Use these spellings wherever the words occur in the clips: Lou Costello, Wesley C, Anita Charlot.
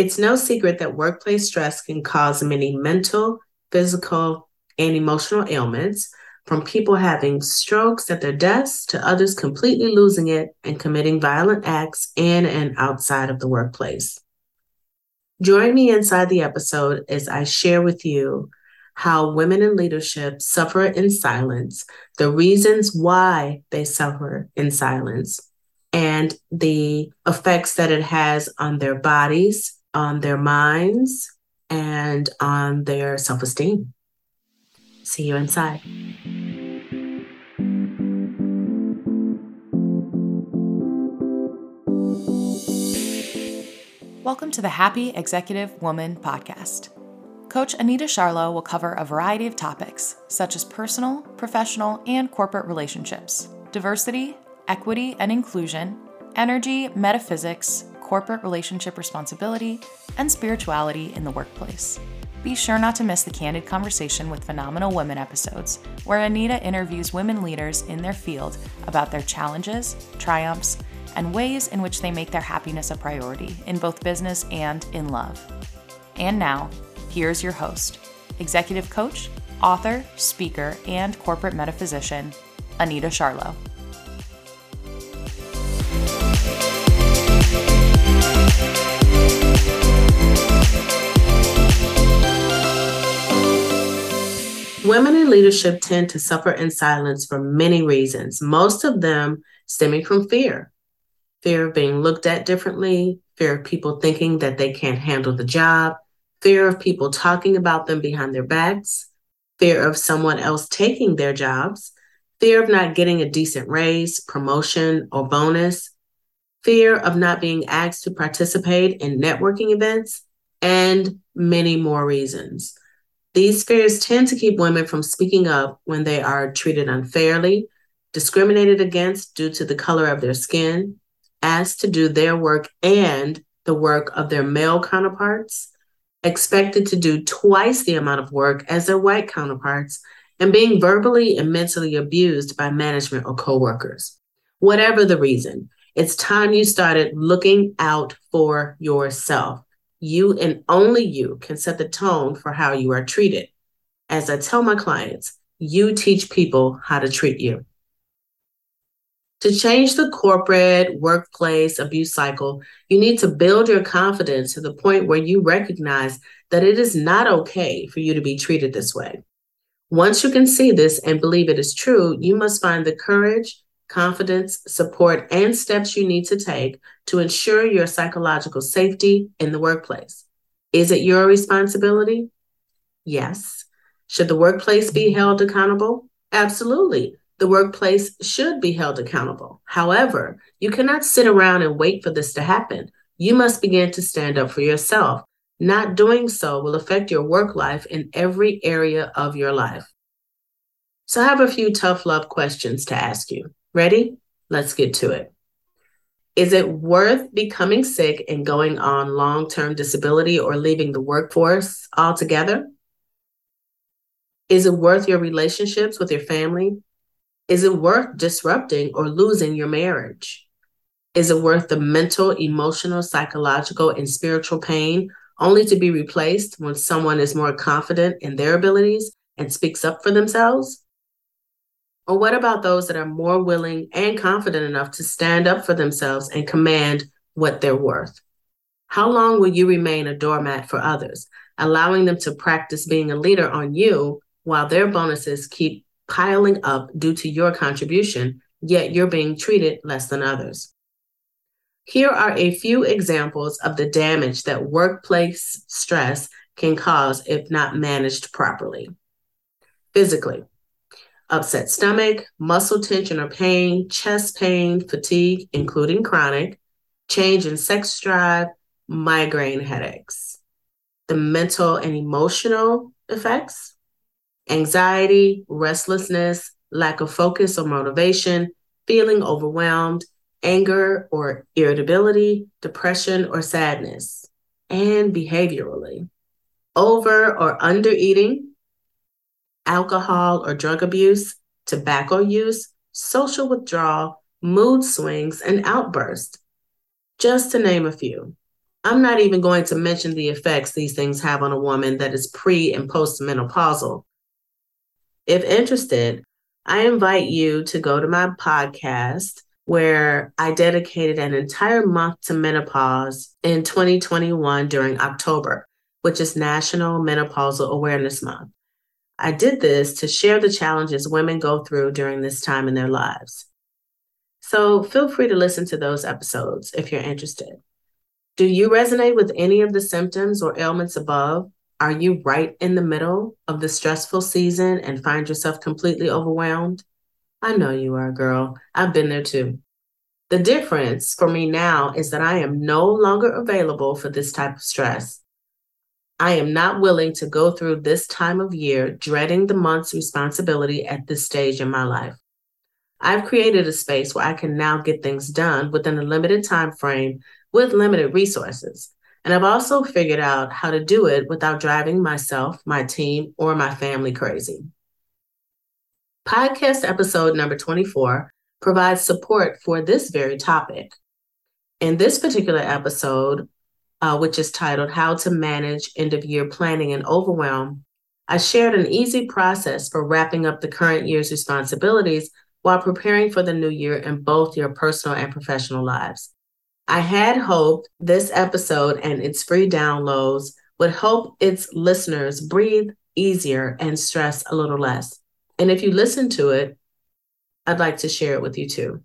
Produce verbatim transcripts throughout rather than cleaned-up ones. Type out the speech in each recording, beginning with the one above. It's no secret that workplace stress can cause many mental, physical, and emotional ailments, from people having strokes at their desks to others completely losing it and committing violent acts in and outside of the workplace. Join me inside the episode as I share with you how women in leadership suffer in silence, the reasons why they suffer in silence, and the effects that it has on their bodies, on their minds, and on their self-esteem. See you inside. Welcome to the Happy Executive Woman podcast. Coach Anita Charlot will cover a variety of topics, such as personal, professional, and corporate relationships, diversity, equity and inclusion, energy, metaphysics, corporate relationship responsibility, and spirituality in the workplace. Be sure not to miss the Candid Conversation with Phenomenal Women episodes, where Anita interviews women leaders in their field about their challenges, triumphs, and ways in which they make their happiness a priority in both business and in love. And now, here's your host, executive coach, author, speaker, and corporate metaphysician, Anita Charlot. Women in leadership tend to suffer in silence for many reasons, most of them stemming from fear. Fear of being looked at differently, fear of people thinking that they can't handle the job, fear of people talking about them behind their backs, fear of someone else taking their jobs, fear of not getting a decent raise, promotion, or bonus, fear of not being asked to participate in networking events, and many more reasons. These fears tend to keep women from speaking up when they are treated unfairly, discriminated against due to the color of their skin, asked to do their work and the work of their male counterparts, expected to do twice the amount of work as their white counterparts, and being verbally and mentally abused by management or coworkers. Whatever the reason, it's time you started looking out for yourself. You and only you can set the tone for how you are treated. As I tell my clients, you teach people how to treat you. To change the corporate workplace abuse cycle, you need to build your confidence to the point where you recognize that it is not okay for you to be treated this way. Once you can see this and believe it is true, you must find the courage, confidence, support, and steps you need to take to ensure your psychological safety in the workplace. Is it your responsibility? Yes. Should the workplace be held accountable? Absolutely. The workplace should be held accountable. However, you cannot sit around and wait for this to happen. You must begin to stand up for yourself. Not doing so will affect your work life in every area of your life. So I have a few tough love questions to ask you. Ready? Let's get to it. Is it worth becoming sick and going on long-term disability or leaving the workforce altogether? Is it worth your relationships with your family? Is it worth disrupting or losing your marriage? Is it worth the mental, emotional, psychological, and spiritual pain only to be replaced when someone is more confident in their abilities and speaks up for themselves? Or what about those that are more willing and confident enough to stand up for themselves and command what they're worth? How long will you remain a doormat for others, allowing them to practice being a leader on you while their bonuses keep piling up due to your contribution, yet you're being treated less than others? Here are a few examples of the damage that workplace stress can cause if not managed properly. Physically: upset stomach, muscle tension or pain, chest pain, fatigue, including chronic, change in sex drive, migraine headaches. The mental and emotional effects: anxiety, restlessness, lack of focus or motivation, feeling overwhelmed, anger or irritability, depression or sadness. And behaviorally: over or under eating, alcohol or drug abuse, tobacco use, social withdrawal, mood swings, and outbursts, just to name a few. I'm not even going to mention the effects these things have on a woman that is pre and postmenopausal. If interested, I invite you to go to my podcast where I dedicated an entire month to menopause in twenty twenty-one during October, which is National Menopausal Awareness Month. I did this to share the challenges women go through during this time in their lives. So feel free to listen to those episodes if you're interested. Do you resonate with any of the symptoms or ailments above? Are you right in the middle of the stressful season and find yourself completely overwhelmed? I know you are, girl. I've been there too. The difference for me now is that I am no longer available for this type of stress. I am not willing to go through this time of year dreading the month's responsibility at this stage in my life. I've created a space where I can now get things done within a limited time frame with limited resources. And I've also figured out how to do it without driving myself, my team, or my family crazy. Podcast episode number twenty-four provides support for this very topic. In this particular episode, uh, which is titled How to Manage End-of-Year Planning and Overwhelm, I shared an easy process for wrapping up the current year's responsibilities while preparing for the new year in both your personal and professional lives. I had hoped this episode and its free downloads would help its listeners breathe easier and stress a little less. And if you listen to it, I'd like to share it with you too.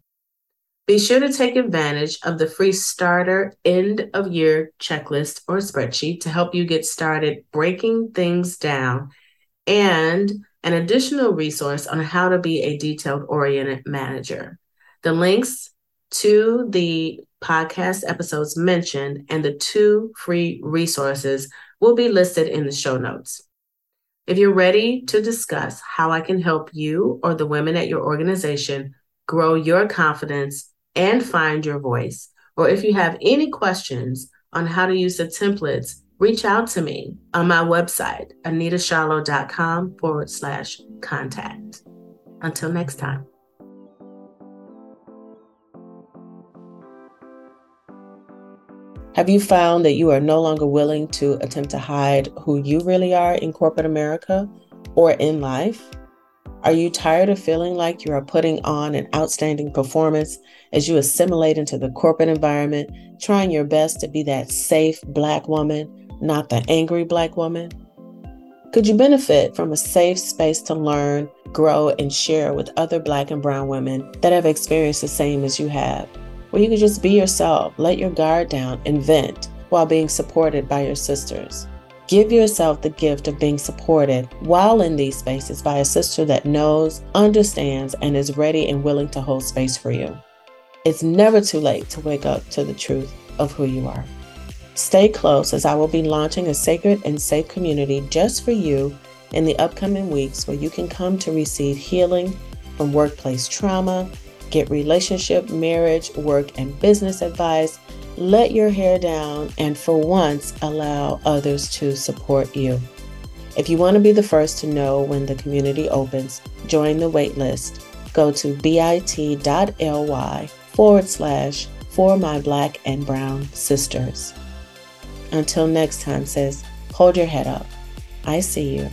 Be sure to take advantage of the free starter end of year checklist or spreadsheet to help you get started breaking things down, and an additional resource on how to be a detailed-oriented manager. The links to the podcast episodes mentioned and the two free resources will be listed in the show notes. If you're ready to discuss how I can help you or the women at your organization grow your confidence and find your voice, or if you have any questions on how to use the templates, reach out to me on my website, anitacharlot.com forward slash contact. Until next time. Have you found that you are no longer willing to attempt to hide who you really are in corporate America or in life? Are you tired of feeling like you are putting on an outstanding performance as you assimilate into the corporate environment, trying your best to be that safe Black woman, not the angry Black woman? Could you benefit from a safe space to learn, grow, and share with other Black and brown women that have experienced the same as you have? Where you can just be yourself, let your guard down, and vent while being supported by your sisters. Give yourself the gift of being supported while in these spaces by a sister that knows, understands, and is ready and willing to hold space for you. It's never too late to wake up to the truth of who you are. Stay close, as I will be launching a sacred and safe community just for you in the upcoming weeks, where you can come to receive healing from workplace trauma, get relationship, marriage, work, and business advice. Let your hair down, and for once, allow others to support you. If you want to be the first to know when the community opens, join the waitlist. Go to bit.ly forward slash for my Black and brown sisters. Until next time, sis, hold your head up. I see you.